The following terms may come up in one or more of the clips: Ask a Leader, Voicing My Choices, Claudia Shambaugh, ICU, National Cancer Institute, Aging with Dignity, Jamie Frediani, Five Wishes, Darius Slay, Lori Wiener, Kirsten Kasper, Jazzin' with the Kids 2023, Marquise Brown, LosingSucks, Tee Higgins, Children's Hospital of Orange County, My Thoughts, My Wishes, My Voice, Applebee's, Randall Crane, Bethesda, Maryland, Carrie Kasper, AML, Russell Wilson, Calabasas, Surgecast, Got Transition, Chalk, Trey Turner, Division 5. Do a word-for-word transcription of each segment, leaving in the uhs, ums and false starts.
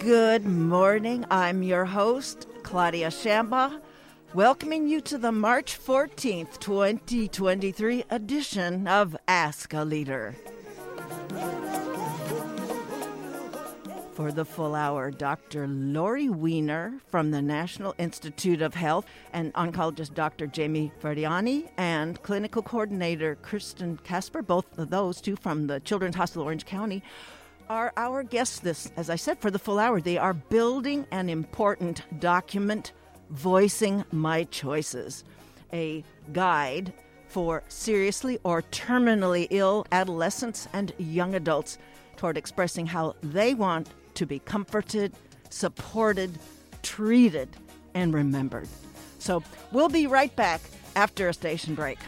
Good morning. I'm your host, Claudia Shambaugh, welcoming you to the March fourteenth, twenty twenty-three edition of Ask a Leader. For the full hour, Doctor Lori Wiener from the National Institute of Health and oncologist Doctor Jamie Frediani and clinical coordinator Kirsten Kasper, both of those two from the Children's Hospital of Orange County, are our guests this, as I said, for the full hour. They are building an important document, Voicing My Choices, a guide for seriously or terminally ill adolescents and young adults toward expressing how they want to be comforted, supported, treated, and remembered. So we'll be right back after a station break.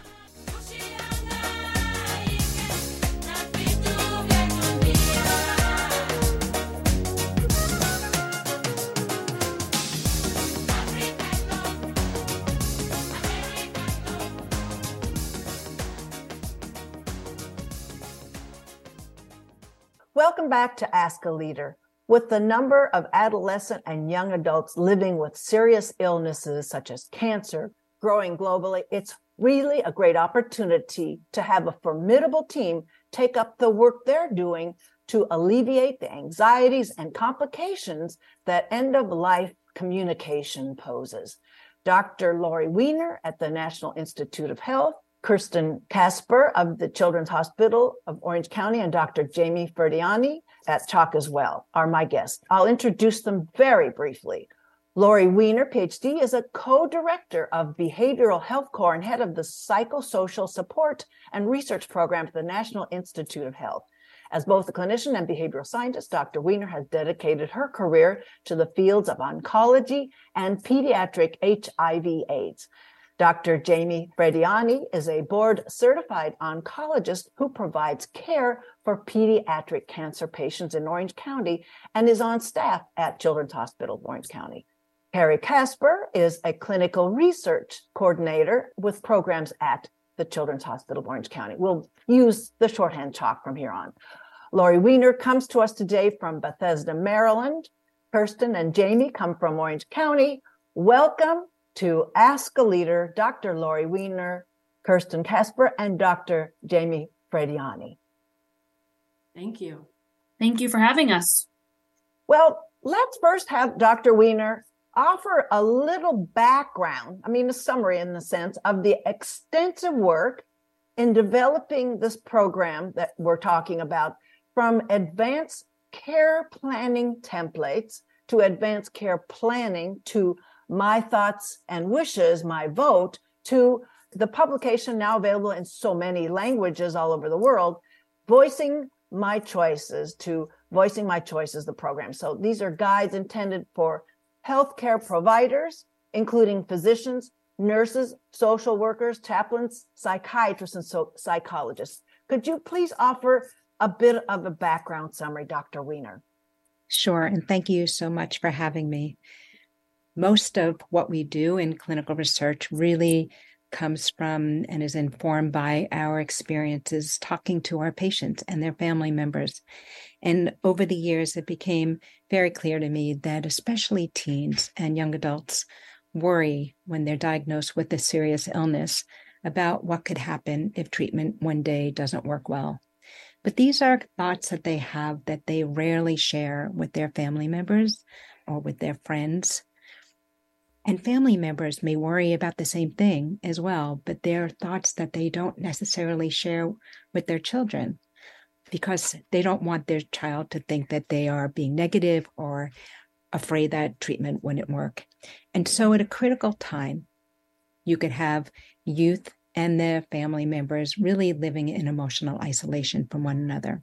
Welcome back to Ask a Leader. With the number of adolescent and young adults living with serious illnesses such as cancer growing globally, it's really a great opportunity to have a formidable team take up the work they're doing to alleviate the anxieties and complications that end-of-life communication poses. Doctor Lori Wiener at the National Institute of Health, Kirsten Kasper of the Children's Hospital of Orange County, and Doctor Jamie Frediani at Chalk as well are my guests. I'll introduce them very briefly. Lori Wiener, P H D, is a co-director of Behavioral Health Core and head of the Psychosocial Support and Research Program at the National Institute of Health. As both a clinician and behavioral scientist, Doctor Wiener has dedicated her career to the fields of oncology and pediatric H I V AIDS. Doctor Jamie Frediani is a board-certified oncologist who provides care for pediatric cancer patients in Orange County and is on staff at Children's Hospital of Orange County. Carrie Kasper is a clinical research coordinator with programs at the Children's Hospital of Orange County. We'll use the shorthand Chalk from here on. Lori Wiener comes to us today from Bethesda, Maryland. Kirsten and Jamie come from Orange County. Welcome to Ask a Leader, Doctor Lori Wiener, Kirsten Kasper, and Doctor Jamie Frediani. Thank you. Thank you for having us. Well, let's first have Doctor Wiener offer a little background, I mean, a summary in the sense of the extensive work in developing this program that we're talking about, from advanced care planning templates to advanced care planning to My Thoughts and Wishes, My Vote, to the publication now available in so many languages all over the world, Voicing My Choices, to Voicing My Choices, the program. So these are guides intended for healthcare providers, including physicians, nurses, social workers, chaplains, psychiatrists, and so- psychologists. Could you please offer a bit of a background summary, Doctor Wiener? Sure, and thank you so much for having me. Most of what we do in clinical research really comes from and is informed by our experiences talking to our patients and their family members. And over the years, it became very clear to me that especially teens and young adults worry when they're diagnosed with a serious illness about what could happen if treatment one day doesn't work well. But these are thoughts that they have that they rarely share with their family members or with their friends. And family members may worry about the same thing as well, but they're thoughts that they don't necessarily share with their children because they don't want their child to think that they are being negative or afraid that treatment wouldn't work. And so at a critical time, you could have youth and their family members really living in emotional isolation from one another.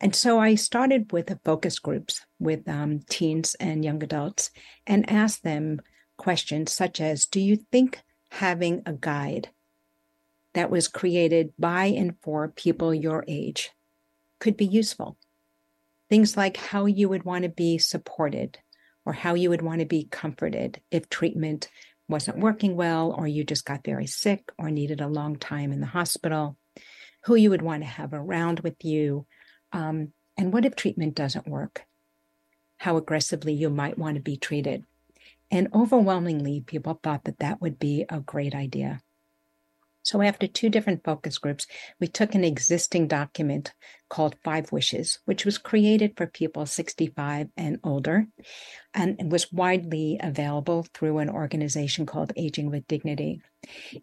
And so I started with focus groups with um, teens and young adults and asked them questions such as, do you think having a guide that was created by and for people your age could be useful? Things like how you would want to be supported or how you would want to be comforted if treatment wasn't working well, or you just got very sick or needed a long time in the hospital, who you would want to have around with you, um, and what if treatment doesn't work, how aggressively you might want to be treated. And overwhelmingly, people thought that that would be a great idea. So after two different focus groups, we took an existing document called Five Wishes, which was created for people sixty-five and older, and was widely available through an organization called Aging with Dignity.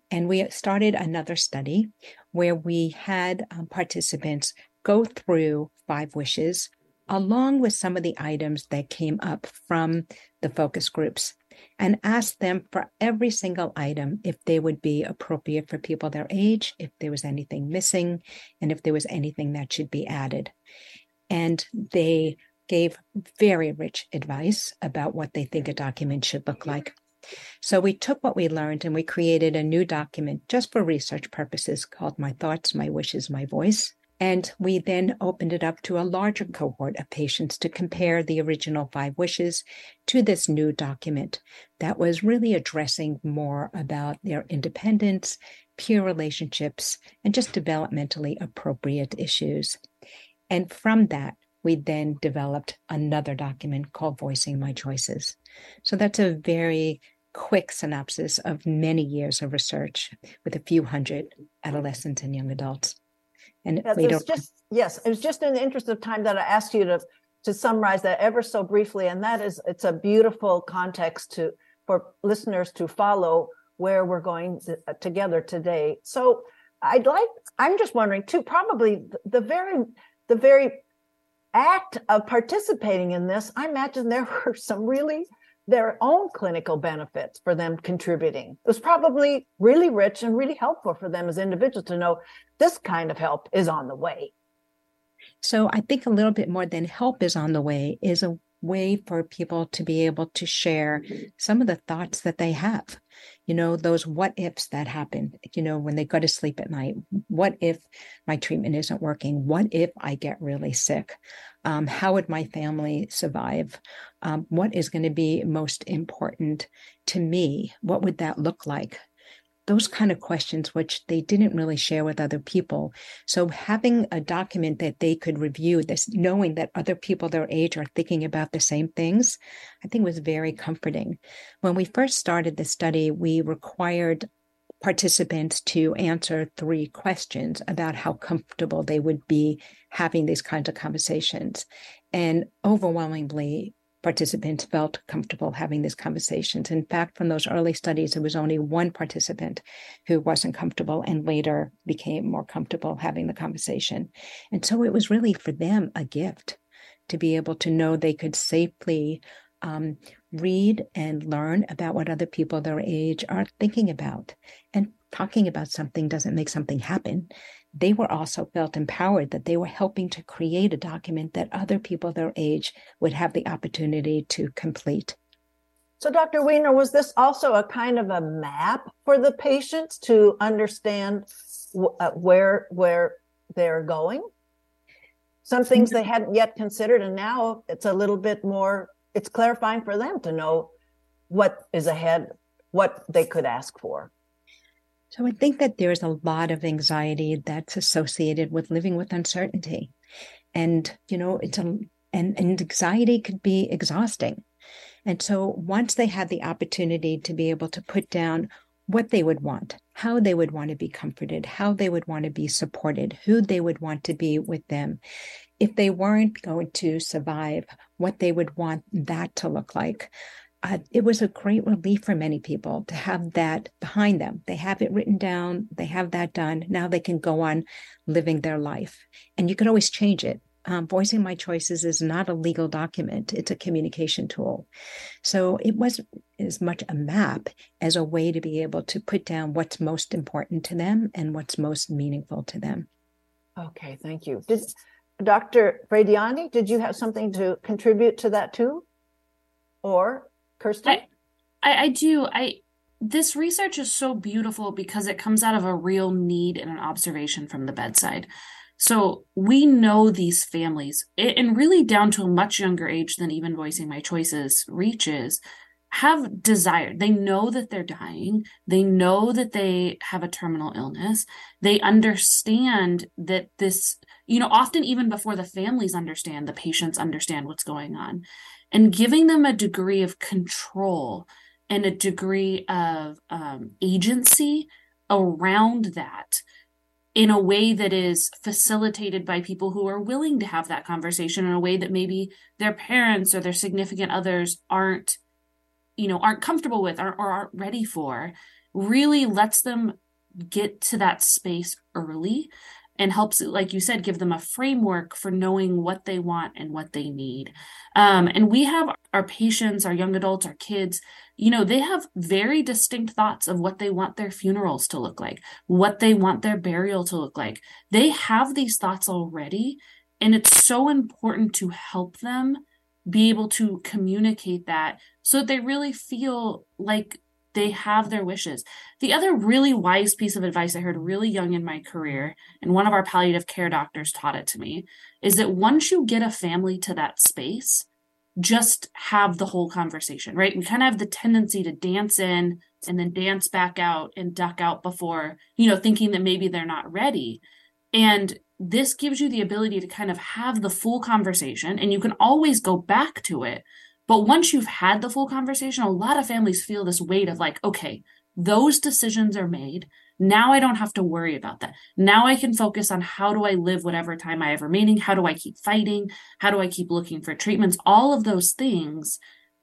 And we started another study where we had um, participants go through Five Wishes, along with some of the items that came up from the focus groups, and asked them for every single item if they would be appropriate for people their age, if there was anything missing, and if there was anything that should be added. And they gave very rich advice about what they think a document should look like. So we took what we learned and we created a new document just for research purposes called My Thoughts, My Wishes, My Voice. And we then opened it up to a larger cohort of patients to compare the original Five Wishes to this new document that was really addressing more about their independence, peer relationships, and just developmentally appropriate issues. And from that, we then developed another document called Voicing My Choices. So that's a very quick synopsis of many years of research with a few hundred adolescents and young adults. And yes, it was just, yes, it was just in the interest of time that I asked you to to summarize that ever so briefly. And that is, it's a beautiful context to for listeners to follow where we're going to, uh, together today. So I'd like, I'm just wondering too, probably the very, the very act of participating in this, I imagine there were some really their own clinical benefits for them contributing. It was probably really rich and really helpful for them as individuals to know this kind of help is on the way. So I think a little bit more than help is on the way is a way for people to be able to share some of the thoughts that they have. You know, those what ifs that happen, you know, when they go to sleep at night. What if my treatment isn't working? What if I get really sick? Um, how would my family survive? Um, what is going to be most important to me? What would that look like? Those kind of questions, which they didn't really share with other people. So having a document that they could review, this knowing that other people their age are thinking about the same things, I think was very comforting. When we first started the study, we required participants to answer three questions about how comfortable they would be having these kinds of conversations. And overwhelmingly, participants felt comfortable having these conversations. In fact, from those early studies, it was only one participant who wasn't comfortable and later became more comfortable having the conversation. And so it was really for them a gift to be able to know they could safely um, read and learn about what other people their age are thinking about. And talking about something doesn't make something happen. They were also felt empowered that they were helping to create a document that other people their age would have the opportunity to complete. So, Doctor Wiener, was this also a kind of a map for the patients to understand w- uh, where where they're going? Some things they hadn't yet considered, and now it's a little bit more, it's clarifying for them to know what is ahead, what they could ask for. So I think that there's a lot of anxiety that's associated with living with uncertainty. And, you know, it's a, and, and anxiety could be exhausting. And so once they had the opportunity to be able to put down what they would want, how they would want to be comforted, how they would want to be supported, who they would want to be with them, if they weren't going to survive, what they would want that to look like. Uh, it was a great relief for many people to have that behind them. They have it written down. They have that done. Now they can go on living their life. And you can always change it. Um, Voicing My Choices is not a legal document. It's a communication tool. So it wasn't as much a map as a way to be able to put down what's most important to them and what's most meaningful to them. Okay, thank you. Did, Doctor Frediani, did you have something to contribute to that too? Or... Kirsten? I, I, I do. I this research is so beautiful because it comes out of a real need and an observation from the bedside. So we know these families, and really down to a much younger age than even Voicing My Choices reaches, have desire. They know that they're dying. They know that they have a terminal illness. They understand that this, you know, often even before the families understand, the patients understand what's going on. And giving them a degree of control and a degree of um, agency around that in a way that is facilitated by people who are willing to have that conversation in a way that maybe their parents or their significant others aren't, you know, aren't comfortable with or, or aren't ready for, really lets them get to that space early and helps, like you said, give them a framework for knowing what they want and what they need. Um, and we have our patients, our young adults, our kids, you know, they have very distinct thoughts of what they want their funerals to look like, what they want their burial to look like. They have these thoughts already, and it's so important to help them be able to communicate that so that they really feel like they have their wishes. The other really wise piece of advice I heard really young in my career, and one of our palliative care doctors taught it to me, is that once you get a family to that space, just have the whole conversation, right? We kind of have the tendency to dance in and then dance back out and duck out before, you know, thinking that maybe they're not ready. And this gives you the ability to kind of have the full conversation, and you can always go back to it. But once you've had the full conversation, a lot of families feel this weight of like, okay, those decisions are made. Now I don't have to worry about that. Now I can focus on how do I live whatever time I have remaining? How do I keep fighting? How do I keep looking for treatments? All of those things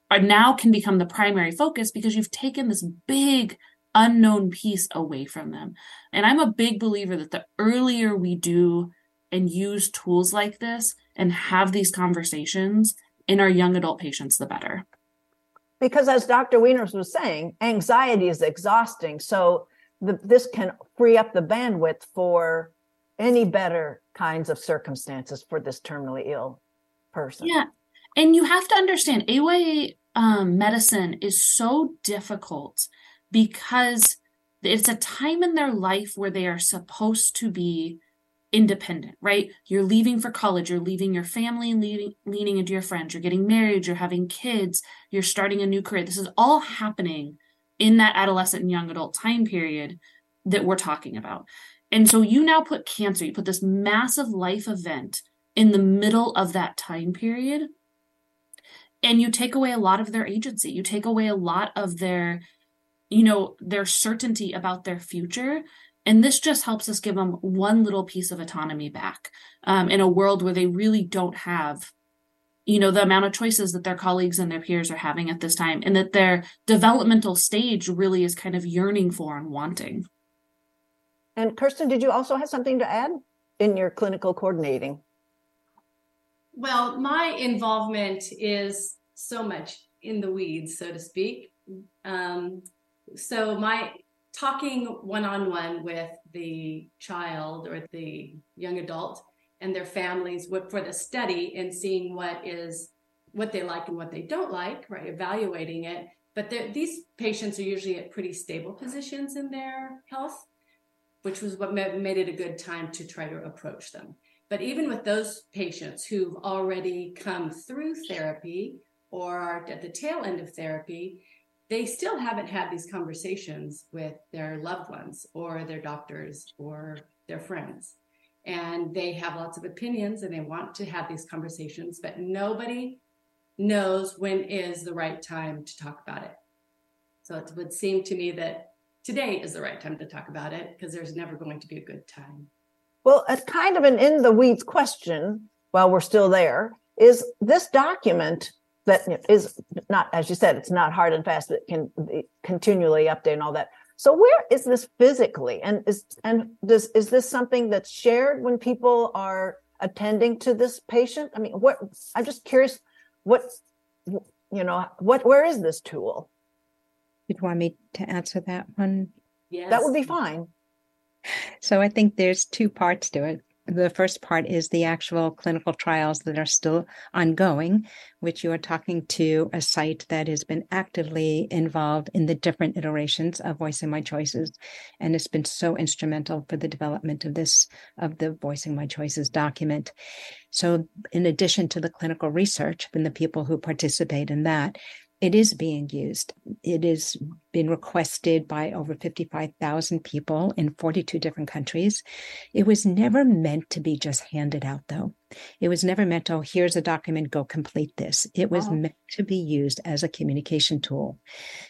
are now can become the primary focus because you've taken this big unknown piece away from them. And I'm a big believer that the earlier we do and use tools like this and have these conversations in our young adult patients, the better. Because as Doctor Wiener was saying, anxiety is exhausting. So the, this can free up the bandwidth for any better kinds of circumstances for this terminally ill person. Yeah. And you have to understand A Y A um, medicine is so difficult because it's a time in their life where they are supposed to be independent, right? You're leaving for college, you're leaving your family, leaving, leaning into your friends, you're getting married, you're having kids, you're starting a new career. This is all happening in that adolescent and young adult time period that we're talking about. And so you now put cancer, you put this massive life event in the middle of that time period, and you take away a lot of their agency. You take away a lot of their, you know, their certainty about their future. And this just helps us give them one little piece of autonomy back um, in a world where they really don't have, you know, the amount of choices that their colleagues and their peers are having at this time, and that their developmental stage really is kind of yearning for and wanting. And Kirsten, did you also have something to add in your clinical coordinating? Well, my involvement is so much in the weeds, so to speak. Um, so my talking one-on-one with the child or the young adult and their families for the study and seeing what is what they like and what they don't like, right? Evaluating it. But these patients are usually at pretty stable positions in their health, which was what made it a good time to try to approach them. But even with those patients who've already come through therapy or are at the tail end of therapy, they still haven't had these conversations with their loved ones or their doctors or their friends. And they have lots of opinions and they want to have these conversations, but nobody knows when is the right time to talk about it. So it would seem to me that today is the right time to talk about it because there's never going to be a good time. Well, it's kind of an in the weeds question while we're still there is this document that is not, as you said, it's not hard and fast, but can continually update and all that. So where is this physically? And is and does is this something that's shared when people are attending to this patient? I mean, what I'm just curious, what, you know, what where is this tool? You'd want me to answer that one? Yes. That would be fine. So I think there's two parts to it. The first part is the actual clinical trials that are still ongoing, which you are talking to a site that has been actively involved in the different iterations of Voicing My Choices. And it's been so instrumental for the development of this, of the Voicing My Choices document. So in addition to the clinical research and the people who participate in that, it is being used. It has been requested by over fifty-five thousand people in forty-two different countries. It was never meant to be just handed out, though. It was never meant to, oh, here's a document, go complete this. It was wow. meant to be used as a communication tool.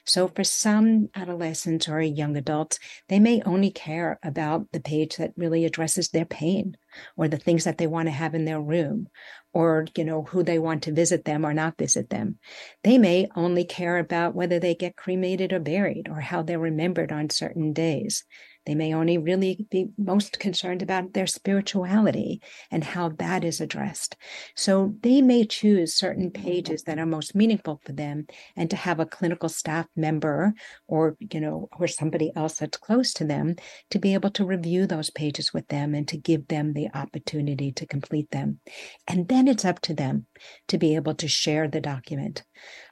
So for some adolescents or young adults, they may only care about the page that really addresses their pain or the things that they want to have in their room, or, you know, who they want to visit them or not visit them. They may only care about whether they get cremated or buried or how they're remembered on certain days. They may only really be most concerned about their spirituality and how that is addressed. So they may choose certain pages that are most meaningful for them, and to have a clinical staff member or, you know, or somebody else that's close to them to be able to review those pages with them and to give them the opportunity to complete them. And then it's up to them to be able to share the document.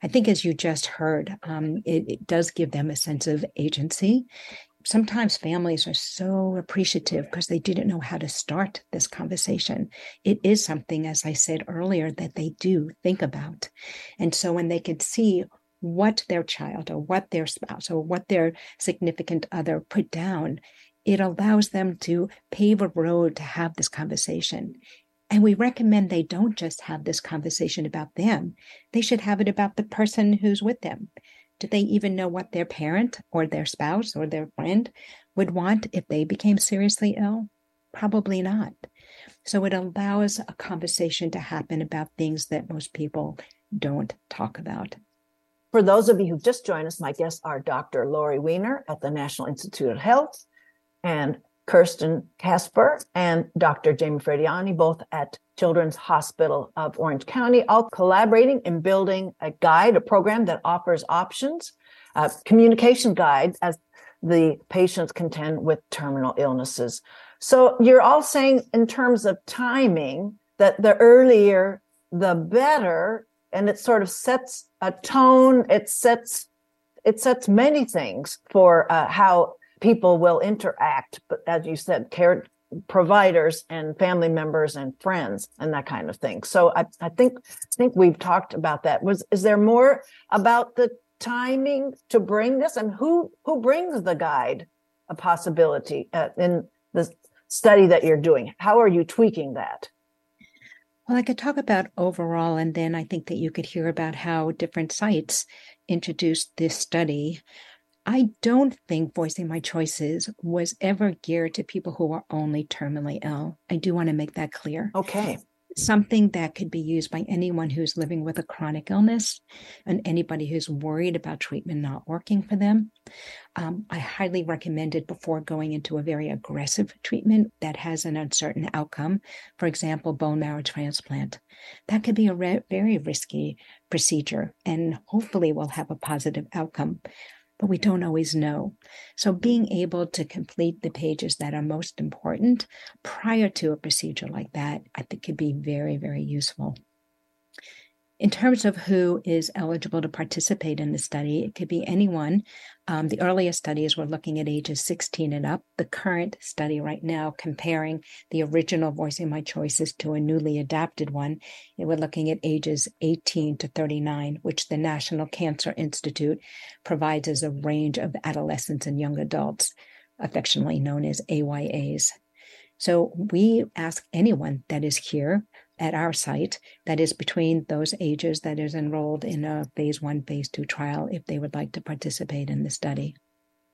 I think, as you just heard, um, it, it does give them a sense of agency. Sometimes families are so appreciative because they didn't know how to start this conversation. It is something, as I said earlier, that they do think about. And so when they could see what their child or what their spouse or what their significant other put down, it allows them to pave a road to have this conversation. And we recommend they don't just have this conversation about them. They should have it about the person who's with them. Do they even know what their parent or their spouse or their friend would want if they became seriously ill? Probably not. So it allows a conversation to happen about things that most people don't talk about. For those of you who've just joined us, my guests are Doctor Lori Wiener at the National Institute of Health and Kirsten Kasper and Doctor Jamie Frediani, both at Children's Hospital of Orange County, all collaborating in building a guide, a program that offers options, a communication guide as the patients contend with terminal illnesses. So you're all saying, in terms of timing, that the earlier, the better, and it sort of sets a tone. It sets, it sets many things for uh, how people will interact, but as you said, care providers and family members and friends and that kind of thing. So I, I think I think we've talked about that. Was is there more about the timing to bring this, and who who brings the guide? A possibility uh, in the study that you're doing. How are you tweaking that? Well, I could talk about overall, and then I think that you could hear about how different sites introduced this study. I don't think Voicing My Choices was ever geared to people who are only terminally ill. I do want to make that clear. Okay. Something that could be used by anyone who's living with a chronic illness and anybody who's worried about treatment not working for them. Um, I highly recommend it before going into a very aggressive treatment that has an uncertain outcome. For example, bone marrow transplant. That could be a re- very risky procedure and hopefully will have a positive outcome. But we don't always know. So being able to complete the pages that are most important prior to a procedure like that, I think could be very, very useful. In terms of who is eligible to participate in the study, it could be anyone. Um, the earliest studies were looking at ages sixteen and up. The current study right now, comparing the original Voicing My Choices to a newly adapted one, it we're looking at ages eighteen to thirty-nine, which the National Cancer Institute provides as a range of adolescents and young adults, affectionately known as A Y As. So we ask anyone that is here at our site that is between those ages that is enrolled in a phase one, phase two trial if they would like to participate in the study.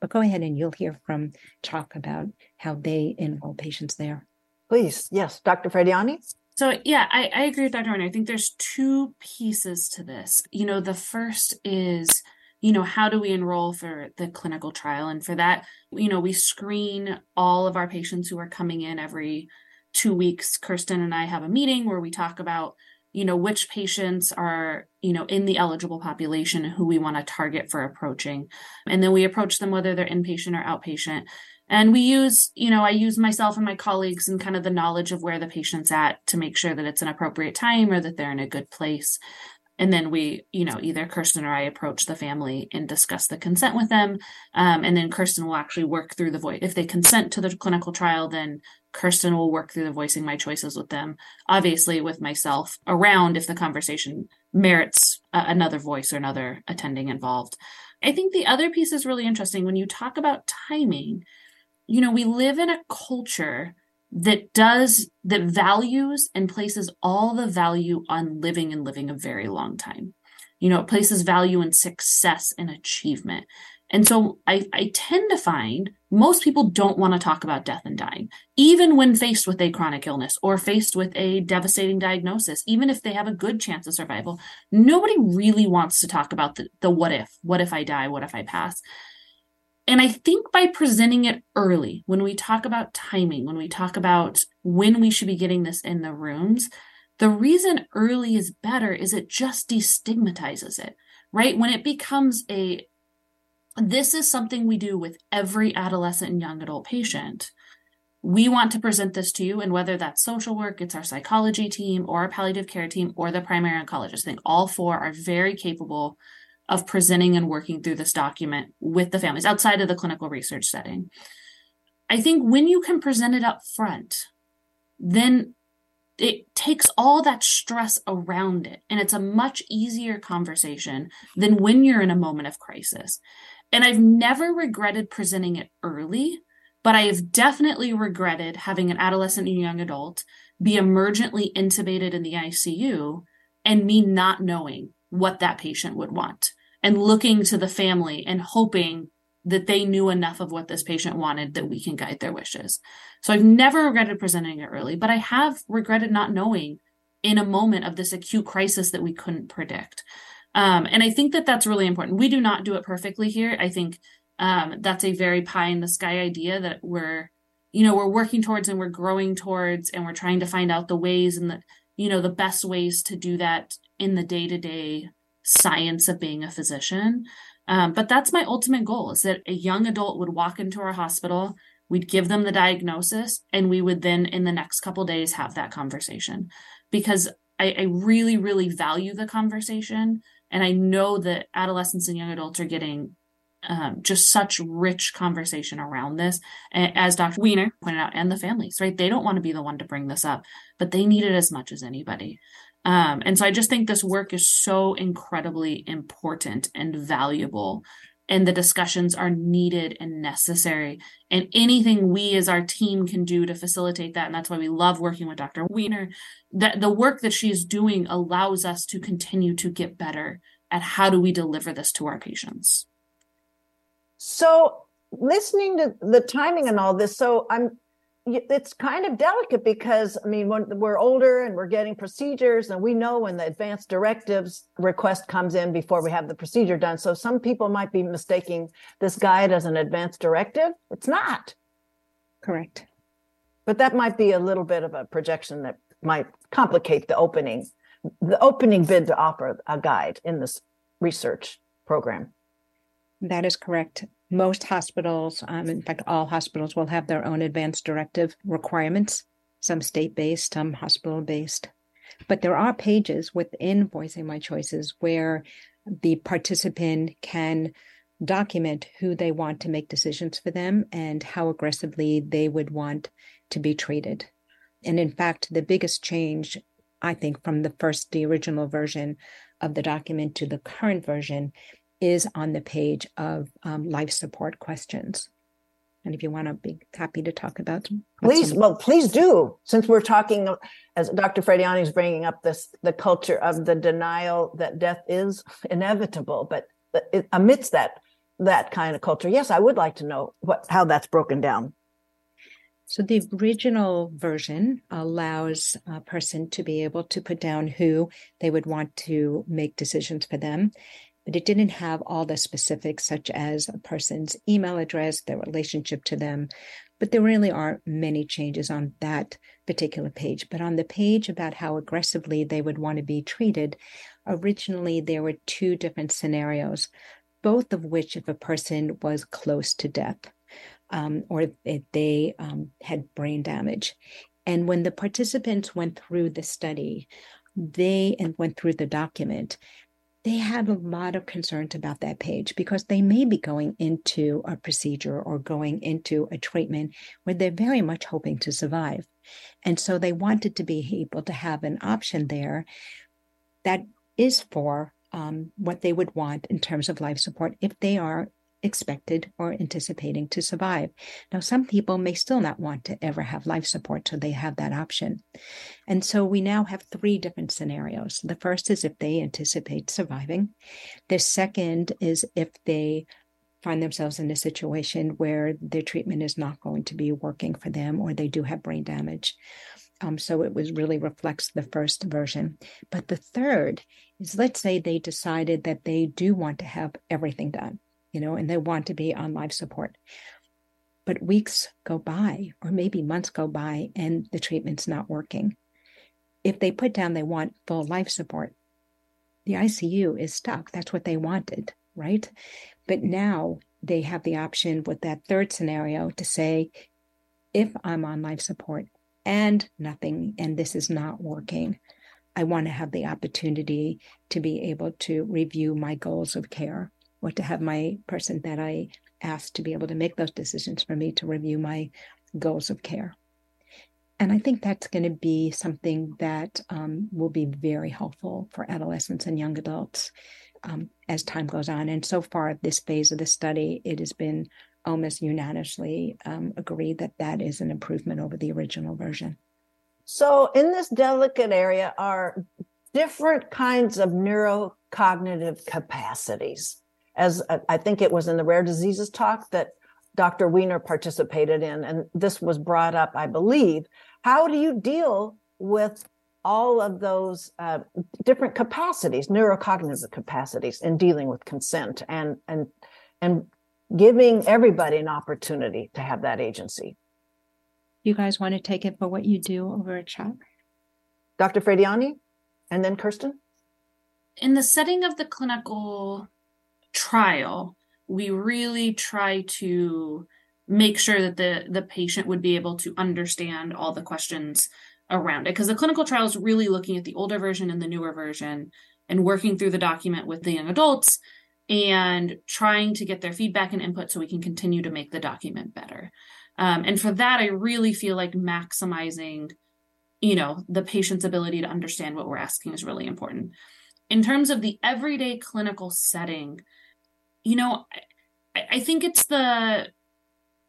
But go ahead and you'll hear from talk about how they enroll patients there. Please. Yes. Doctor Frediani? So yeah, I, I agree with Doctor Wiener. I think there's two pieces to this. You know, the first is, you know, how do we enroll for the clinical trial? And for that, you know, we screen all of our patients who are coming in every two weeks. Kirsten and I have a meeting where we talk about, you know, which patients are, you know, in the eligible population who we want to target for approaching. And then we approach them, whether they're inpatient or outpatient. And we use, you know, I use myself and my colleagues and kind of the knowledge of where the patient's at to make sure that it's an appropriate time or that they're in a good place. And then we, you know, either Kirsten or I approach the family and discuss the consent with them. Um, and then Kirsten will actually work through the voice. If they consent to the clinical trial, then Kirsten will work through the Voicing My Choices with them, obviously with myself around if the conversation merits uh, another voice or another attending involved. I think the other piece is really interesting. When you talk about timing, you know, we live in a culture that does, that values and places all the value on living and living a very long time. You know, it places value in success and achievement. And so I, I tend to find most people don't want to talk about death and dying, even when faced with a chronic illness or faced with a devastating diagnosis, even if they have a good chance of survival. Nobody really wants to talk about the, the what if, what if I die, what if I pass. And I think by presenting it early, when we talk about timing, when we talk about when we should be getting this in the rooms, the reason early is better is it just destigmatizes it, right? When it becomes a, this is something we do with every adolescent and young adult patient. We want to present this to you. And whether that's social work, it's our psychology team or our palliative care team or the primary oncologist, I think all four are very capable of presenting and working through this document with the families outside of the clinical research setting. I think when you can present it up front, then it takes all that stress around it. And it's a much easier conversation than when you're in a moment of crisis. And I've never regretted presenting it early, but I have definitely regretted having an adolescent and young adult be emergently intubated in the I C U and me not knowing what that patient would want and looking to the family and hoping that they knew enough of what this patient wanted that we can guide their wishes. So I've never regretted presenting it early, but I have regretted not knowing in a moment of this acute crisis that we couldn't predict. Um, and I think that that's really important. We do not do it perfectly here. I think um, that's a very pie in the sky idea that we're, you know, we're working towards and we're growing towards, and we're trying to find out the ways and the, you know, the best ways to do that in the day-to-day science of being a physician. Um, but that's my ultimate goal, is that a young adult would walk into our hospital, we'd give them the diagnosis, and we would then in the next couple days have that conversation, because I, I really, really value the conversation. And I know that adolescents and young adults are getting um, just such rich conversation around this. And as Doctor Wiener pointed out, and the families, right? They don't want to be the one to bring this up, but they need it as much as anybody. Um, and so I just think this work is so incredibly important and valuable, and the discussions are needed and necessary, and anything we as our team can do to facilitate that. And that's why we love working with Doctor Wiener, that the work that she's doing allows us to continue to get better at how do we deliver this to our patients. So listening to the timing and all this, so I'm it's kind of delicate, because, I mean, when we're older and we're getting procedures, and we know when the advanced directives request comes in before we have the procedure done. So some people might be mistaking this guide as an advanced directive. It's not. Correct. But that might be a little bit of a projection that might complicate the opening, the opening bid to offer a guide in this research program. That is correct. Most hospitals, um, in fact, all hospitals will have their own advanced directive requirements, some state-based, some hospital-based. But there are pages within Voicing My Choices where the participant can document who they want to make decisions for them and how aggressively they would want to be treated. And in fact, the biggest change, I think, from the first, the original version of the document to the current version is on the page of um, life support questions. And if you want to be happy to talk about them. Please, some... well, please do. Since we're talking, as Doctor Frediani is bringing up this, the culture of the denial that death is inevitable, but it, amidst that, that kind of culture, yes, I would like to know what how that's broken down. So the original version allows a person to be able to put down who they would want to make decisions for them. But it didn't have all the specifics, such as a person's email address, their relationship to them. But there really are many changes on that particular page. But on the page about how aggressively they would want to be treated, originally there were two different scenarios, both of which if a person was close to death um, or if they um, had brain damage. And when the participants went through the study, they and went through the document, they had a lot of concerns about that page, because they may be going into a procedure or going into a treatment where they're very much hoping to survive. And so they wanted to be able to have an option there that is for um, what they would want in terms of life support if they are expected or anticipating to survive. Now, some people may still not want to ever have life support, so they have that option. And so we now have three different scenarios. The first is if they anticipate surviving. The second is if they find themselves in a situation where their treatment is not going to be working for them, or they do have brain damage. Um, so it was really reflects the first version. But the third is, let's say they decided that they do want to have everything done, you know, and they want to be on life support. But weeks go by, or maybe months go by, and the treatment's not working. If they put down they want full life support, the I C U is stuck. That's what they wanted, right? But now they have the option with that third scenario to say, if I'm on life support and nothing, and this is not working, I want to have the opportunity to be able to review my goals of care, or to have my person that I asked to be able to make those decisions for me to review my goals of care. And I think that's going to be something that um, will be very helpful for adolescents and young adults Um, as time goes on. And so far, this phase of the study, it has been almost unanimously um, agreed that that is an improvement over the original version. So in this delicate area are different kinds of neurocognitive capacities. As I think it was in the rare diseases talk that Doctor Wiener participated in, and this was brought up, I believe. How do you deal with all of those uh, different capacities, neurocognitive capacities, in dealing with consent and and and giving everybody an opportunity to have that agency? You guys want to take it for what you do over a chat? Doctor Frediani, and then Kirsten? In the setting of the clinical trial, we really try to make sure that the, the patient would be able to understand all the questions around it, because the clinical trial is really looking at the older version and the newer version and working through the document with the young adults and trying to get their feedback and input so we can continue to make the document better. Um, and for that, I really feel like maximizing, you know, the patient's ability to understand what we're asking is really important. In terms of the everyday clinical setting, you know, I, I think it's the,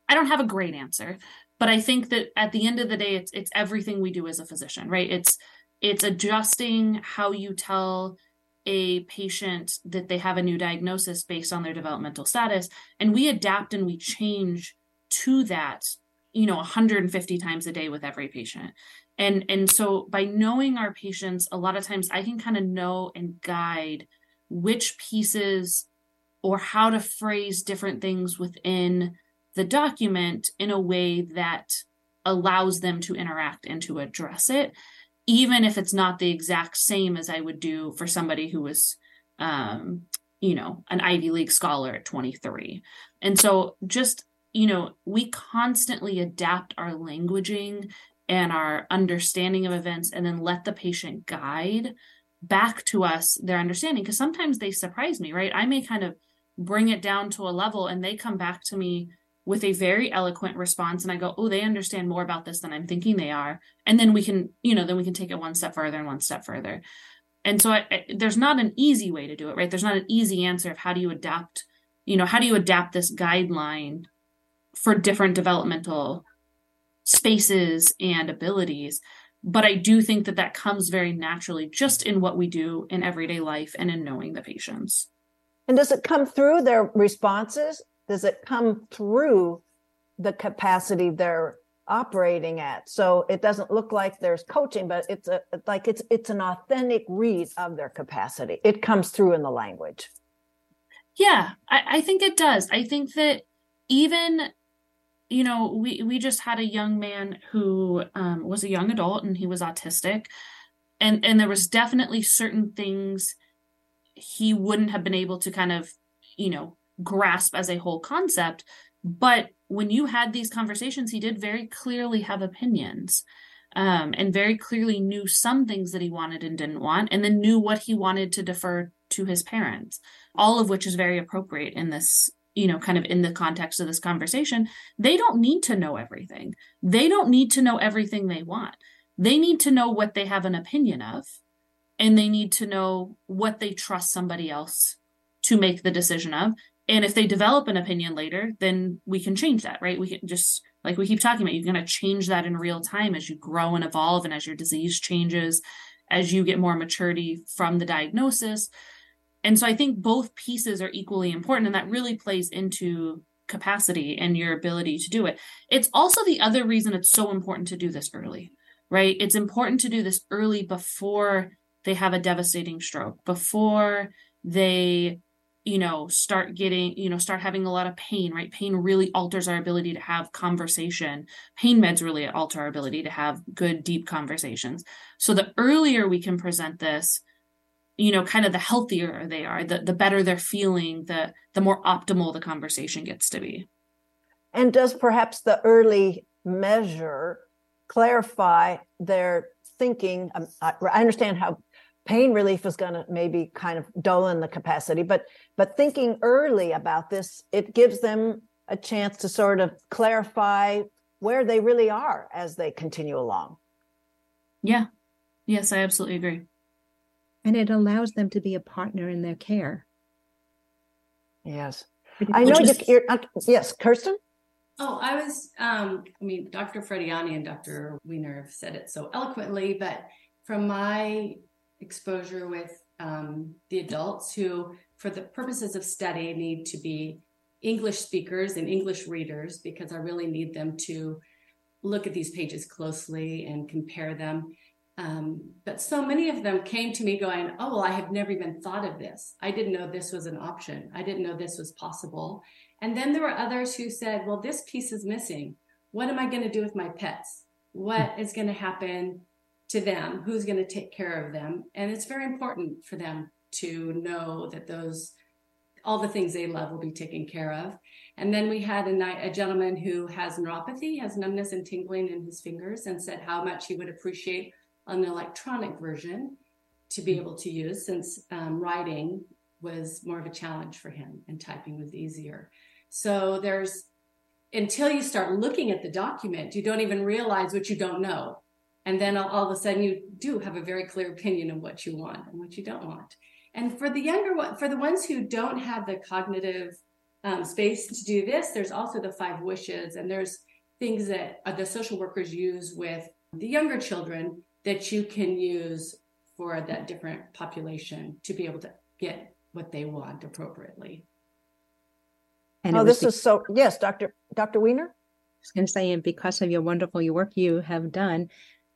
I don't have a great answer. But I think that at the end of the day, it's it's everything we do as a physician, right? It's it's adjusting how you tell a patient that they have a new diagnosis based on their developmental status. And we adapt and we change to that, you know, one hundred fifty times a day with every patient. And, and so by knowing our patients, a lot of times I can kind of know and guide which pieces or how to phrase different things within the document in a way that allows them to interact and to address it, even if it's not the exact same as I would do for somebody who was, um, you know, an Ivy League scholar at twenty-three. And so just, you know, we constantly adapt our languaging and our understanding of events and then let the patient guide back to us their understanding, because sometimes they surprise me, right? I may kind of bring it down to a level and they come back to me with a very eloquent response. And I go, oh, they understand more about this than I'm thinking they are. And then we can, you know, then we can take it one step further and one step further. And so I, I, there's not an easy way to do it, right? There's not an easy answer of how do you adapt, you know, how do you adapt this guideline for different developmental spaces and abilities. But I do think that that comes very naturally just in what we do in everyday life and in knowing the patients. And does it come through their responses? Does it come through the capacity they're operating at? So it doesn't look like there's coaching, but it's a, like it's it's an authentic read of their capacity. It comes through in the language. Yeah, I, I think it does. I think that even, you know, we, we just had a young man who um, was a young adult and he was autistic. And, and there was definitely certain things he wouldn't have been able to kind of, you know, grasp as a whole concept. But when you had these conversations, he did very clearly have opinions um, and very clearly knew some things that he wanted and didn't want, and then knew what he wanted to defer to his parents, all of which is very appropriate in this, you know, kind of in the context of this conversation. They don't need to know everything. They don't need to know everything they want. They need to know what they have an opinion of. and they need to know what they trust somebody else to make the decision of. And if they develop an opinion later, then we can change that, right? We can just, like we keep talking about, you're going to change that in real time as you grow and evolve and as your disease changes, as you get more maturity from the diagnosis. And so I think both pieces are equally important, and that really plays into capacity and your ability to do it. It's also the other reason it's so important to do this early, right? It's important to do this early before they have a devastating stroke, before they, you know, start getting, you know, start having a lot of pain, right? Pain really alters our ability to have conversation. Pain meds really alter our ability to have good, deep conversations. So the earlier we can present this, you know, kind of the healthier they are, the, the better they're feeling, the the more optimal the conversation gets to be. And does perhaps the early measure clarify their thinking? Um, I, I understand how pain relief is going to maybe kind of dull the capacity, but but thinking early about this, it gives them a chance to sort of clarify where they really are as they continue along. Yeah. Yes, I absolutely agree. And it allows them to be a partner in their care. Yes. I know is, you're, you're, yes, Kirsten? Oh, I was, um, I mean, Doctor Frediani and Doctor Wiener have said it so eloquently, but from my exposure with um, the adults who, for the purposes of study, need to be English speakers and English readers, because I really need them to look at these pages closely and compare them. Um, but so many of them came to me going, oh, well, I have never even thought of this. I didn't know this was an option. I didn't know this was possible. And then there were others who said, well, this piece is missing. What am I going to do with my pets? What is going to happen to them? Who's going to take care of them? And it's very important for them to know that those, all the things they love will be taken care of. And then we had a night, a gentleman who has neuropathy, has numbness and tingling in his fingers, and said how much he would appreciate an electronic version to be able to use, since um, writing was more of a challenge for him and typing was easier. So there's, until you start looking at the document, you don't even realize what you don't know. And then all, all of a sudden you do have a very clear opinion of what you want and what you don't want. And for the younger one, for the ones who don't have the cognitive um, space to do this, there's also the Five Wishes, and there's things that uh, the social workers use with the younger children that you can use for that different population to be able to get what they want appropriately. And oh, this be- is so, yes, Doctor Doctor Wiener? I was going to say, and because of your wonderful work you have done,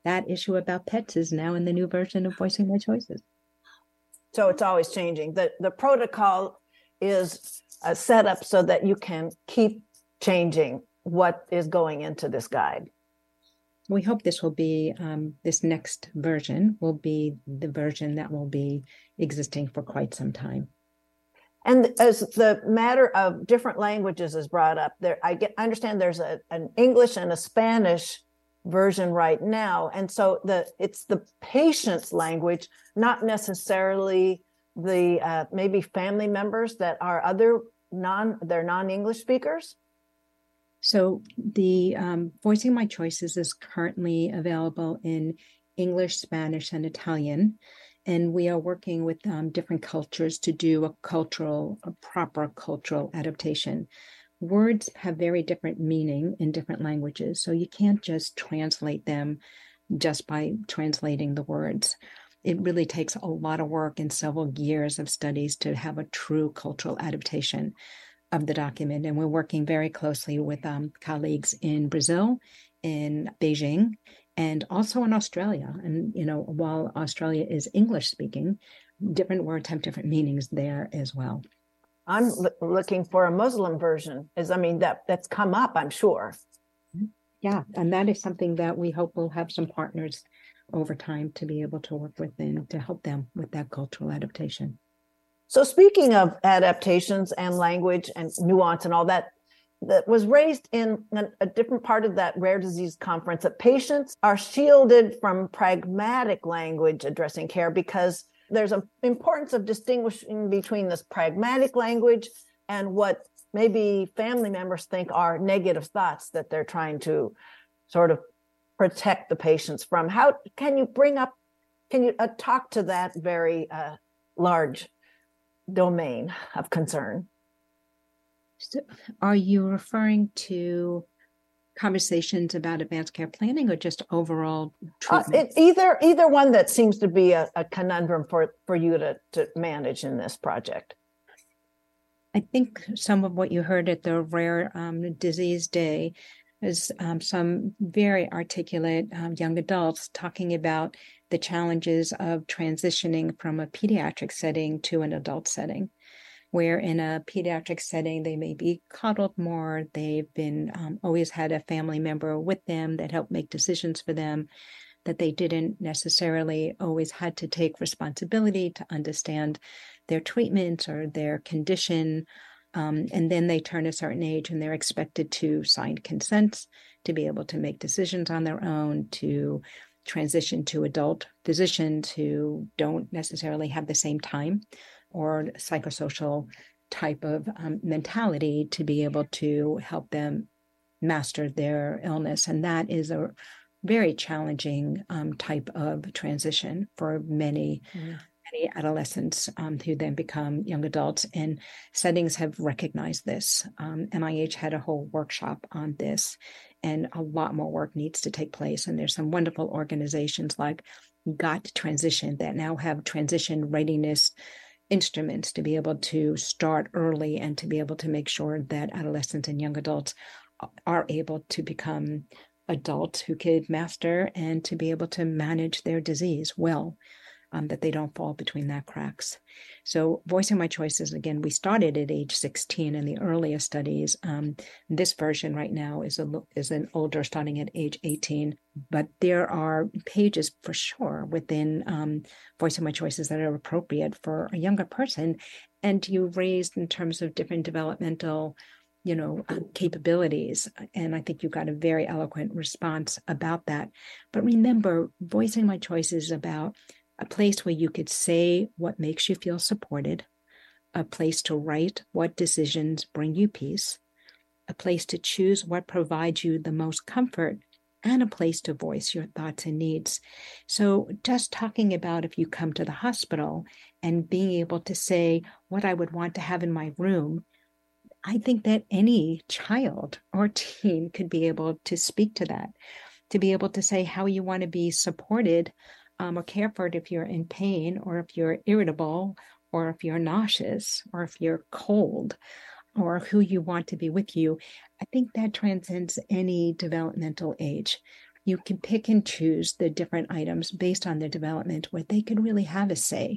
that issue about pets is now in the new version of Voicing My Choices. So it's always changing. The, the protocol is uh, set up so that you can keep changing what is going into this guide. We hope this will be, um, this next version will be the version that will be existing for quite some time. And as the matter of different languages is brought up, there, I get, I understand there's a, an English and a Spanish version right now. And so the it's the patient's language, not necessarily the uh, maybe family members that are other non, they're non-English speakers. So the um, Voicing My Choices is currently available in English, Spanish, and Italian. And we are working with um, different cultures to do a cultural, a proper cultural adaptation. Words have very different meaning in different languages, so you can't just translate them just by translating the words. It really takes a lot of work and several years of studies to have a true cultural adaptation of the document. And we're working very closely with um, colleagues in Brazil, in Beijing, and also in Australia. And, you know, while Australia is English speaking, different words have different meanings there as well. I'm l- looking for a Muslim version, as I mean, that that's come up, I'm sure. Yeah. And that is something that we hope will have some partners over time to be able to work with and to help them with that cultural adaptation. So speaking of adaptations and language and nuance and all that, that was raised in a different part of that rare disease conference, that patients are shielded from pragmatic language addressing care because there's an importance of distinguishing between this pragmatic language and what maybe family members think are negative thoughts that they're trying to sort of protect the patients from. How can you bring up Can you uh, talk to that very uh, large domain of concern? So are you referring to conversations about advanced care planning or just overall treatment? Uh, it, either either one that seems to be a, a conundrum for, for you to, to manage in this project. I think some of what you heard at the Rare um, Disease Day is um, some very articulate um, young adults talking about the challenges of transitioning from a pediatric setting to an adult setting, where in a pediatric setting, they may be coddled more. They've been um, always had a family member with them that helped make decisions for them, that they didn't necessarily always had to take responsibility to understand their treatment or their condition. Um, and then they turn a certain age and they're expected to sign consents, to be able to make decisions on their own, to transition to adult physicians who don't necessarily have the same time or psychosocial type of um, mentality to be able to help them master their illness. And that is a very challenging um, type of transition for many, mm-hmm. many adolescents um, who then become young adults. And settings have recognized this. Um, N I H had a whole workshop on this, and a lot more work needs to take place. And there's some wonderful organizations like Got Transition that now have transition readiness instruments to be able to start early and to be able to make sure that adolescents and young adults are able to become adults who can master and to be able to manage their disease well, um, that they don't fall between that cracks. So Voicing My Choices, again, we started at age sixteen in the earlier studies. Um, this version right now is a is an older, starting at age eighteen. But there are pages for sure within um, Voicing My Choices that are appropriate for a younger person. And you raised in terms of different developmental, you know, uh, capabilities. And I think you got a very eloquent response about that. But remember, Voicing My Choices is about a place where you could say what makes you feel supported, a place to write what decisions bring you peace, a place to choose what provides you the most comfort, and a place to voice your thoughts and needs. So just talking about if you come to the hospital and being able to say what I would want to have in my room, I think that any child or teen could be able to speak to that, to be able to say how you want to be supported Um, or care for it if you're in pain, or if you're irritable, or if you're nauseous, or if you're cold, or who you want to be with you. I think that transcends any developmental age. You can pick and choose the different items based on their development where they could really have a say,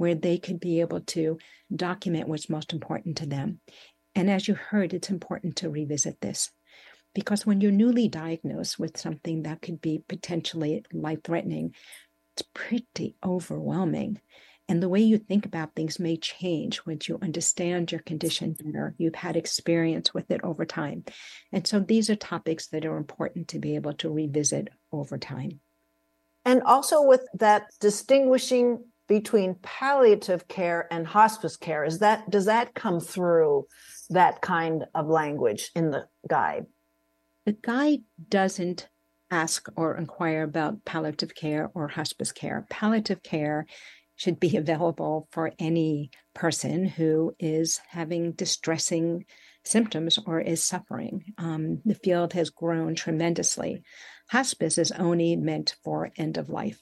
where they could be able to document what's most important to them. And as you heard, it's important to revisit this. Because when you're newly diagnosed with something that could be potentially life-threatening, it's pretty overwhelming. And the way you think about things may change once you understand your condition better. You've had experience with it over time. And so these are topics that are important to be able to revisit over time. And also with that distinguishing between palliative care and hospice care, is that does that come through that kind of language in the guide? The guide doesn't ask or inquire about palliative care or hospice care. Palliative care should be available for any person who is having distressing symptoms or is suffering. Um, the field has grown tremendously. Hospice is only meant for end of life.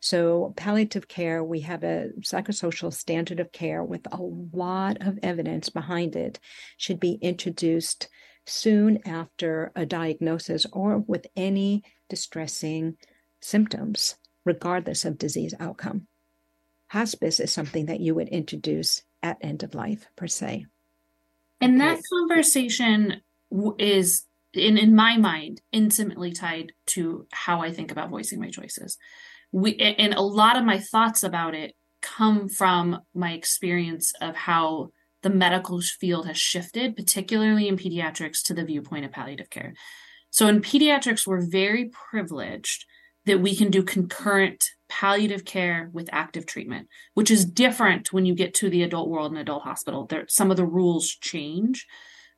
So palliative care, we have a psychosocial standard of care with a lot of evidence behind it, should be introduced soon after a diagnosis or with any distressing symptoms, regardless of disease outcome. Hospice is something that you would introduce at end of life, per se. And that conversation is, in, in my mind, intimately tied to how I think about Voicing My Choices. We, and a lot of my thoughts about it come from my experience of how the medical field has shifted, particularly in pediatrics, to the viewpoint of palliative care. So in pediatrics, we're very privileged that we can do concurrent palliative care with active treatment, which is different when you get to the adult world and adult hospital. There, some of the rules change.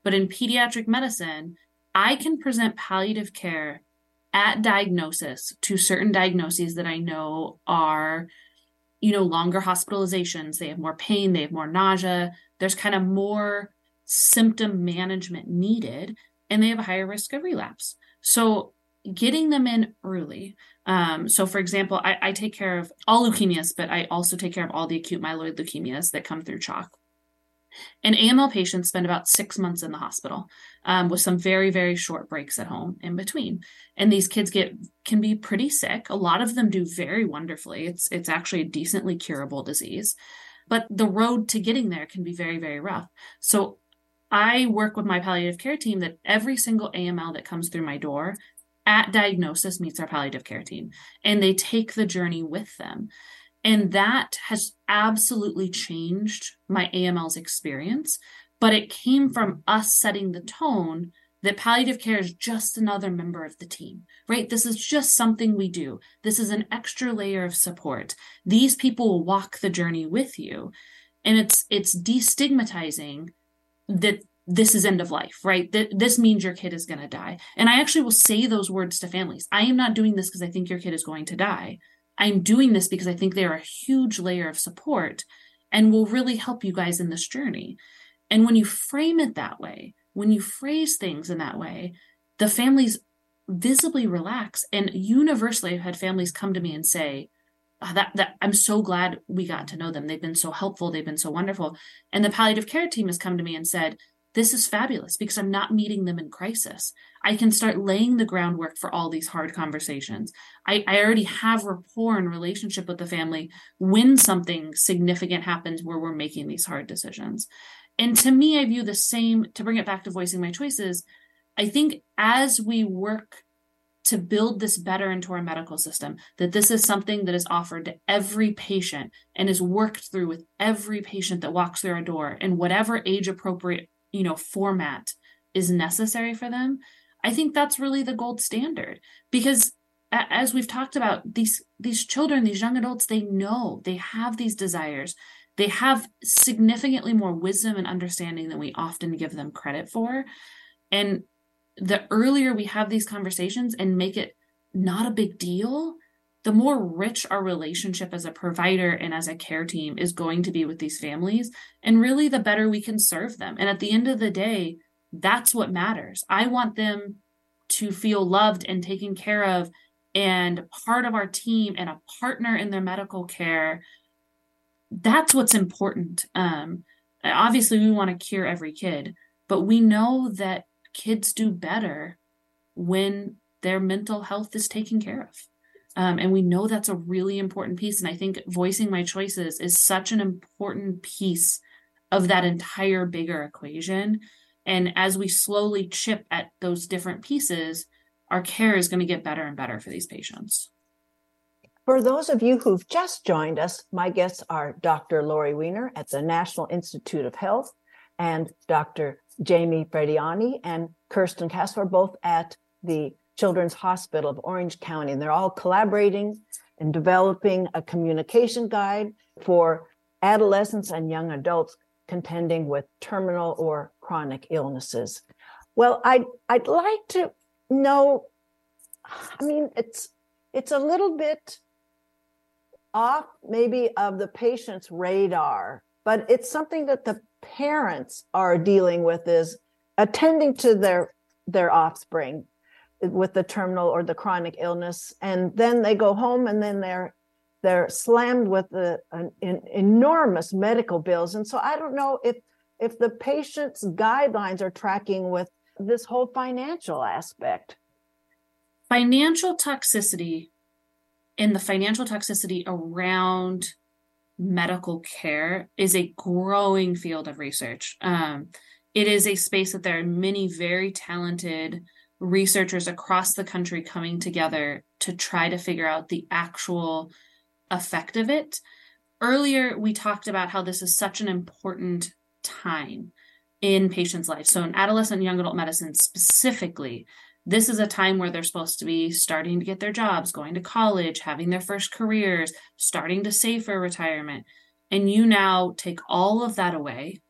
But in pediatric medicine, I can present palliative care at diagnosis to certain diagnoses that I know are, you know, longer hospitalizations. They have more pain, they have more nausea. There's kind of more symptom management needed, and they have a higher risk of relapse. So getting them in early. Um, so for example, I, I take care of all leukemias, but I also take care of all the acute myeloid leukemias that come through chalk. And A M L patients spend about six months in the hospital um, with some very, very short breaks at home in between. And these kids get can be pretty sick. A lot of them do very wonderfully. It's, it's actually a decently curable disease. But the road to getting there can be very, very rough. So I work with my palliative care team that every single A M L that comes through my door at diagnosis meets our palliative care team, and they take the journey with them. And that has absolutely changed my A M L's experience, but it came from us setting the tone that palliative care is just another member of the team, right? This is just something we do. This is an extra layer of support. These people will walk the journey with you. And it's it's destigmatizing that this is end of life, right? Th- this means your kid is going to die. And I actually will say those words to families. I am not doing this because I think your kid is going to die. I'm doing this because I think they are a huge layer of support and will really help you guys in this journey. And when you frame it that way, when you phrase things in that way, the families visibly relax. And universally, I've had families come to me and say, oh, that, that I'm so glad we got to know them. They've been so helpful. They've been so wonderful. And the palliative care team has come to me and said, this is fabulous because I'm not meeting them in crisis. I can start laying the groundwork for all these hard conversations. I, I already have rapport and relationship with the family when something significant happens where we're making these hard decisions. And to me, I view the same, to bring it back to voicing my choices, I think as we work to build this better into our medical system, that this is something that is offered to every patient and is worked through with every patient that walks through our door in whatever age appropriate, you know, format is necessary for them. I think that's really the gold standard, because as we've talked about, these, these children, these young adults, they know they have these desires. They have significantly more wisdom and understanding than we often give them credit for. And the earlier we have these conversations and make it not a big deal, the more rich our relationship as a provider and as a care team is going to be with these families, and really the better we can serve them. And at the end of the day, that's what matters. I want them to feel loved and taken care of and part of our team and a partner in their medical care. That's what's important. Um, obviously, we want to cure every kid, but we know that kids do better when their mental health is taken care of. Um, and we know that's a really important piece. And I think voicing my choices is such an important piece of that entire bigger equation. And as we slowly chip at those different pieces, our care is going to get better and better for these patients. For those of you who've just joined us, my guests are Doctor Lori Wiener at the National Institute of Health and Doctor Jamie Frediani and Kirsten Kasper, both at the Children's Hospital of Orange County, and they're all collaborating and developing a communication guide for adolescents and young adults contending with terminal or chronic illnesses. Well, I'd, I'd like to know, I mean, it's it's a little bit off maybe of the patient's radar, but it's something that the parents are dealing with, is attending to their their offspring with the terminal or the chronic illness, and then they go home and then they're they're slammed with the an, an enormous medical bills. And so I don't know if if the patient's guidelines are tracking with this whole financial aspect. Financial toxicity and the financial toxicity around medical care is a growing field of research. Um, it is a space that there are many very talented researchers across the country coming together to try to figure out the actual effect of it. Earlier, we talked about how this is such an important time in patients' lives. So in adolescent and young adult medicine specifically, this is a time where they're supposed to be starting to get their jobs, going to college, having their first careers, starting to save for retirement. And you now take all of that away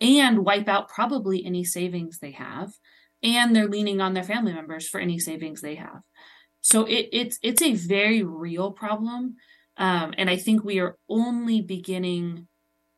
and wipe out probably any savings they have. And they're leaning on their family members for any savings they have. So it, it's it's a very real problem. Um, and I think we are only beginning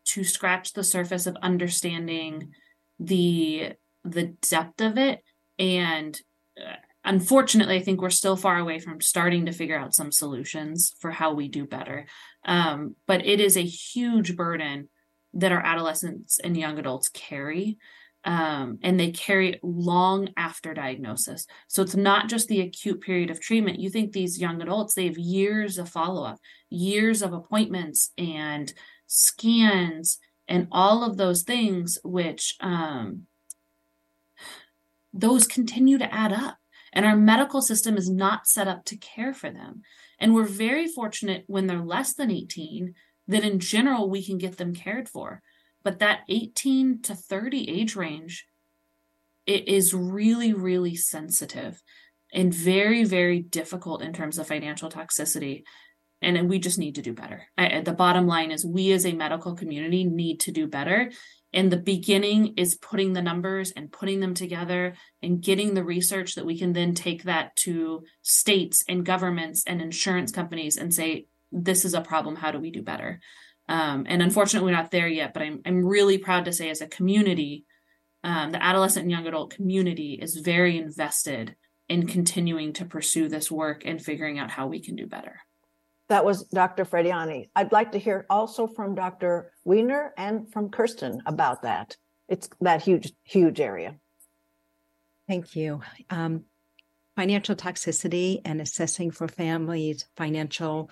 to scratch the surface of understanding the the depth of it. And uh, unfortunately, I think we're still far away from starting to figure out some solutions for how we do better. Um, but it is a huge burden that our adolescents and young adults carry. Um, and they carry it long after diagnosis. So it's not just the acute period of treatment. You think these young adults, they have years of follow-up, years of appointments and scans and all of those things, which um, those continue to add up. And our medical system is not set up to care for them. And we're very fortunate when they're less than eighteen that in general, we can get them cared for. But that eighteen to thirty age range, it is really, really sensitive and very, very difficult in terms of financial toxicity. And, and we just need to do better. I, the bottom line is we as a medical community need to do better. And the beginning is putting the numbers and putting them together and getting the research that we can then take that to states and governments and insurance companies and say, this is a problem. How do we do better? Um, and unfortunately, we're not there yet, but I'm I'm really proud to say as a community, um, the adolescent and young adult community is very invested in continuing to pursue this work and figuring out how we can do better. That was Doctor Frediani. I'd like to hear also from Doctor Wiener and from Kirsten about that. It's that huge, huge area. Thank you. Um, financial toxicity and assessing for families' financial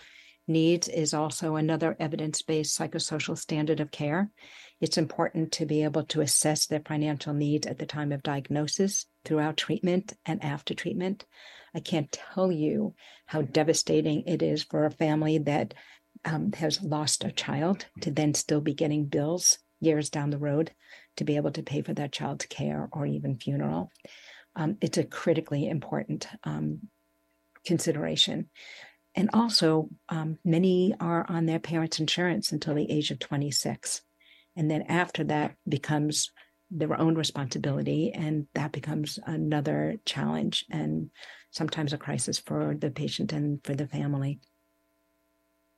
needs is also another evidence-based psychosocial standard of care. It's important to be able to assess their financial needs at the time of diagnosis, throughout treatment, and after treatment. I can't tell you how devastating it is for a family that um, has lost a child to then still be getting bills years down the road to be able to pay for that child's care or even funeral. Um, it's a critically important um, consideration. And also, um, many are on their parents' insurance until the age of twenty-six. And then after that becomes their own responsibility, and that becomes another challenge and sometimes a crisis for the patient and for the family.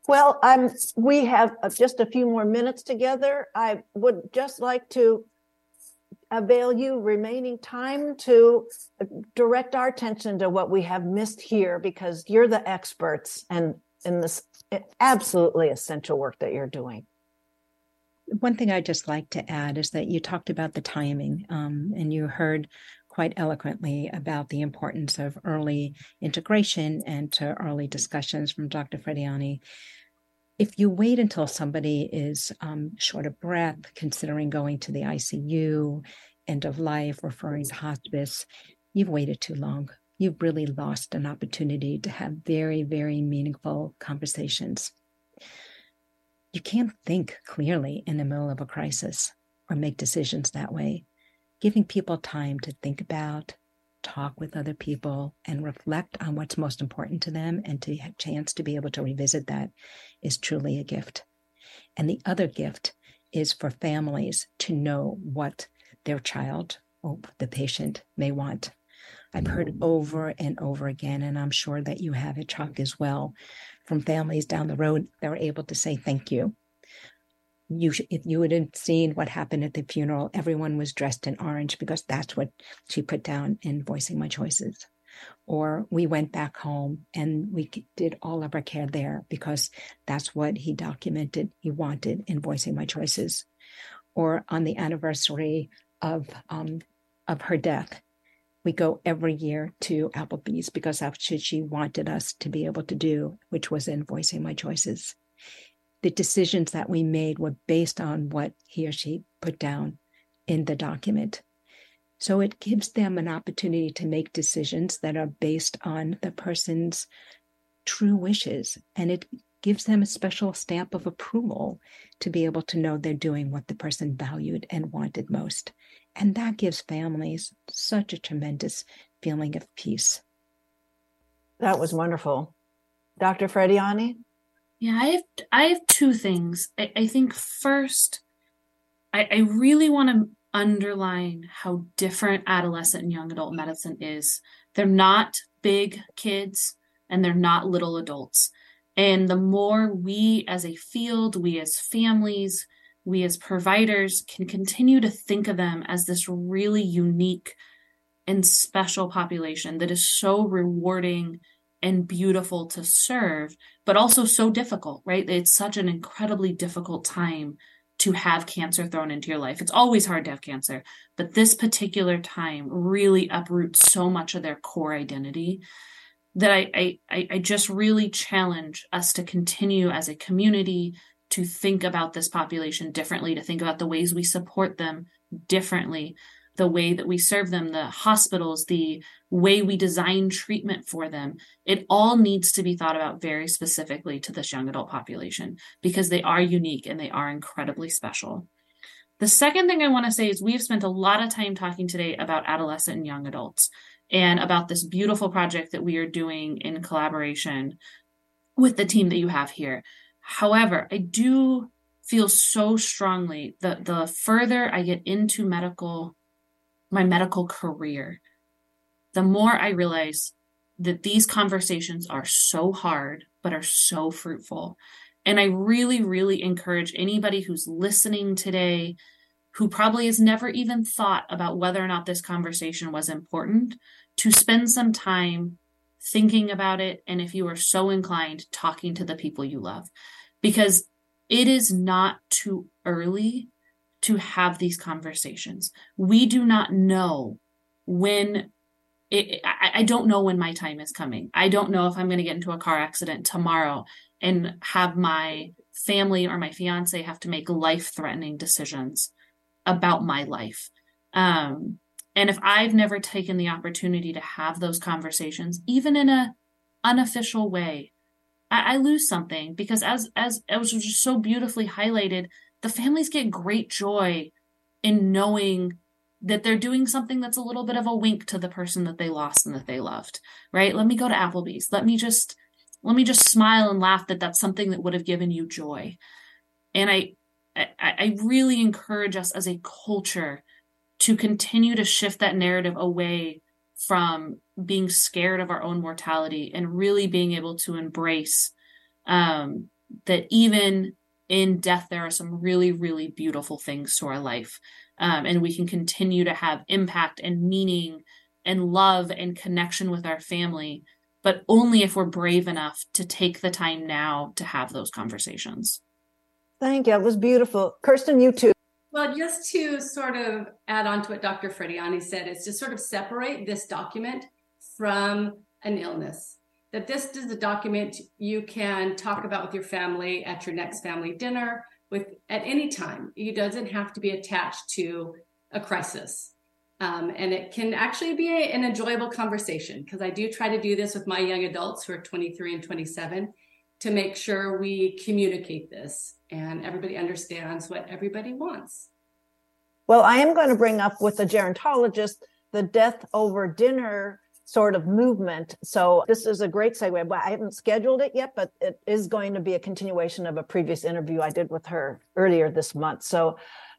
Well, I'm, we have just a few more minutes together. I would just like to avail you remaining time to direct our attention to what we have missed here, because you're the experts and in this absolutely essential work that you're doing. One thing I'd just like to add is that you talked about the timing, um, and you heard quite eloquently about the importance of early integration and to early discussions from Doctor Frediani. If you wait until somebody is um, short of breath, considering going to the I C U, end of life, referring to hospice, you've waited too long. You've really lost an opportunity to have very, very meaningful conversations. You can't think clearly in the middle of a crisis or make decisions that way. Giving people time to think about, talk with other people, and reflect on what's most important to them, and to have a chance to be able to revisit that is truly a gift. And the other gift is for families to know what their child or the patient may want. I've heard over and over again, and I'm sure that you have it, Chuck, as well, from families down the road that are able to say thank you. You, sh- if you hadn't seen what happened at the funeral, everyone was dressed in orange because that's what she put down in Voicing My Choices. Or we went back home and we did all of our care there because that's what he documented he wanted in Voicing My Choices. Or on the anniversary of um, of her death, we go every year to Applebee's because that's what she wanted us to be able to do, which was in Voicing My Choices. The decisions that we made were based on what he or she put down in the document. So it gives them an opportunity to make decisions that are based on the person's true wishes. And it gives them a special stamp of approval to be able to know they're doing what the person valued and wanted most. And that gives families such a tremendous feeling of peace. That was wonderful. Doctor Frediani? Yeah, I have I have two things. I, I think first, I, I really want to underline how different adolescent and young adult medicine is. They're not big kids. and they're not little adults. And the more we as a field, we as families, we as providers can continue to think of them as this really unique and special population that is so rewarding and beautiful to serve, but also so difficult, right? It's such an incredibly difficult time to have cancer thrown into your life. It's always hard to have cancer, but this particular time really uproots so much of their core identity that I, I, I just really challenge us to continue as a community to think about this population differently, to think about the ways we support them differently, the way that we serve them, the hospitals, the way we design treatment for them. It all needs to be thought about very specifically to this young adult population because they are unique and they are incredibly special. The second thing I want to say is we've spent a lot of time talking today about adolescent and young adults and about this beautiful project that we are doing in collaboration with the team that you have here. However, I do feel so strongly that the further I get into medical, my medical career, the more I realize that these conversations are so hard, but are so fruitful. And I really, really encourage anybody who's listening today, who probably has never even thought about whether or not this conversation was important, to spend some time thinking about it. And if you are so inclined, talking to the people you love, because it is not too early to have these conversations. We do not know when it, I, I don't know when my time is coming. I don't know if I'm going to get into a car accident tomorrow and have my family or my fiance have to make life-threatening decisions about my life. Um, and if I've never taken the opportunity to have those conversations, even in a unofficial way, I, I lose something, because as, as it was just so beautifully highlighted, the families get great joy in knowing that they're doing something that's a little bit of a wink to the person that they lost and that they loved, right? Let me go to Applebee's. Let me just, let me just smile and laugh that that's something that would have given you joy. And I, I, I really encourage us as a culture to continue to shift that narrative away from being scared of our own mortality and really being able to embrace um, that even in death, there are some really, really beautiful things to our life. Um, and we can continue to have impact and meaning and love and connection with our family, but only if we're brave enough to take the time now to have those conversations. Thank you. It was beautiful. Kirsten, you too. Well, just to sort of add on to what Doctor Frediani said, is to sort of separate this document from an illness. That this is a document you can talk about with your family at your next family dinner, with at any time. It doesn't have to be attached to a crisis. Um, and it can actually be a, an enjoyable conversation, because I do try to do this with my young adults who are twenty-three and twenty-seven to make sure we communicate this and everybody understands what everybody wants. Well, I am going to bring up with a gerontologist the death over dinner sort of movement. So this is a great segue, but I haven't scheduled it yet, but it is going to be a continuation of a previous interview I did with her earlier this month. So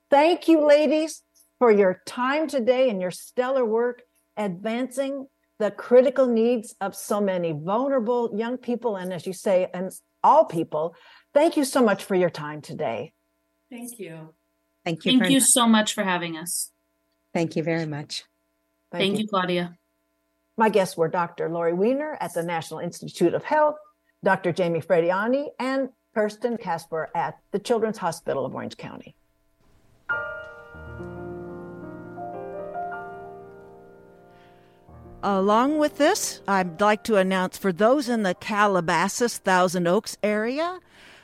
thank you, ladies, for your time today and your stellar work advancing the critical needs of so many vulnerable young people. And as you say, and all people, thank you so much for your time today. Thank you. Thank you. Thank you so much for having us. Thank you very much. Thank you, Claudia. My guests were Doctor Lori Wiener at the National Institute of Health, Doctor Jamie Frediani, and Kirsten Kasper at the Children's Hospital of Orange County. Along with this, I'd like to announce for those in the Calabasas, Thousand Oaks area,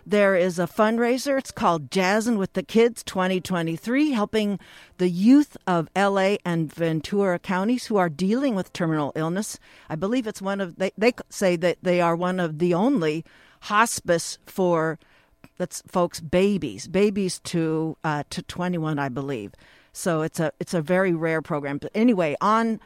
there is a fundraiser. It's called Jazzin' with the Kids twenty twenty-three, helping the youth of L A and Ventura counties who are dealing with terminal illness. I believe it's one of, they, they say that they are one of the only hospice for, that's folks, babies, babies to uh, to twenty-one, I believe. So it's a it's a very rare program. But anyway, on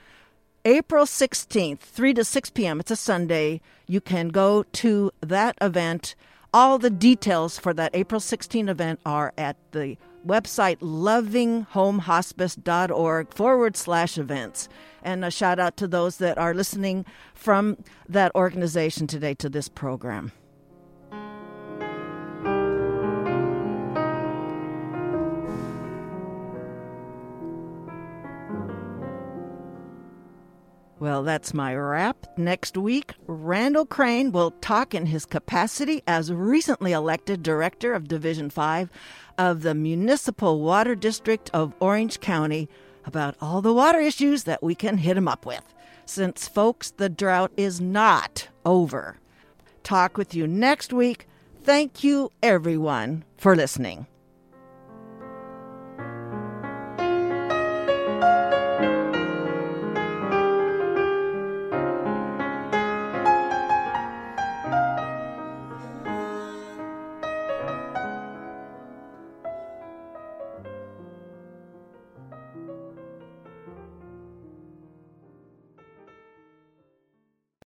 April sixteenth, three to six p.m., it's a Sunday, you can go to that event. All the details for that April sixteenth event are at the website, lovinghomehospice.org forward slash events. And a shout out to those that are listening from that organization today to this program. Well, that's my wrap. Next week, Randall Crane will talk in his capacity as recently elected director of Division five of the Municipal Water District of Orange County about all the water issues that we can hit him up with. Since, folks, the drought is not over. Talk with you next week. Thank you, everyone, for listening.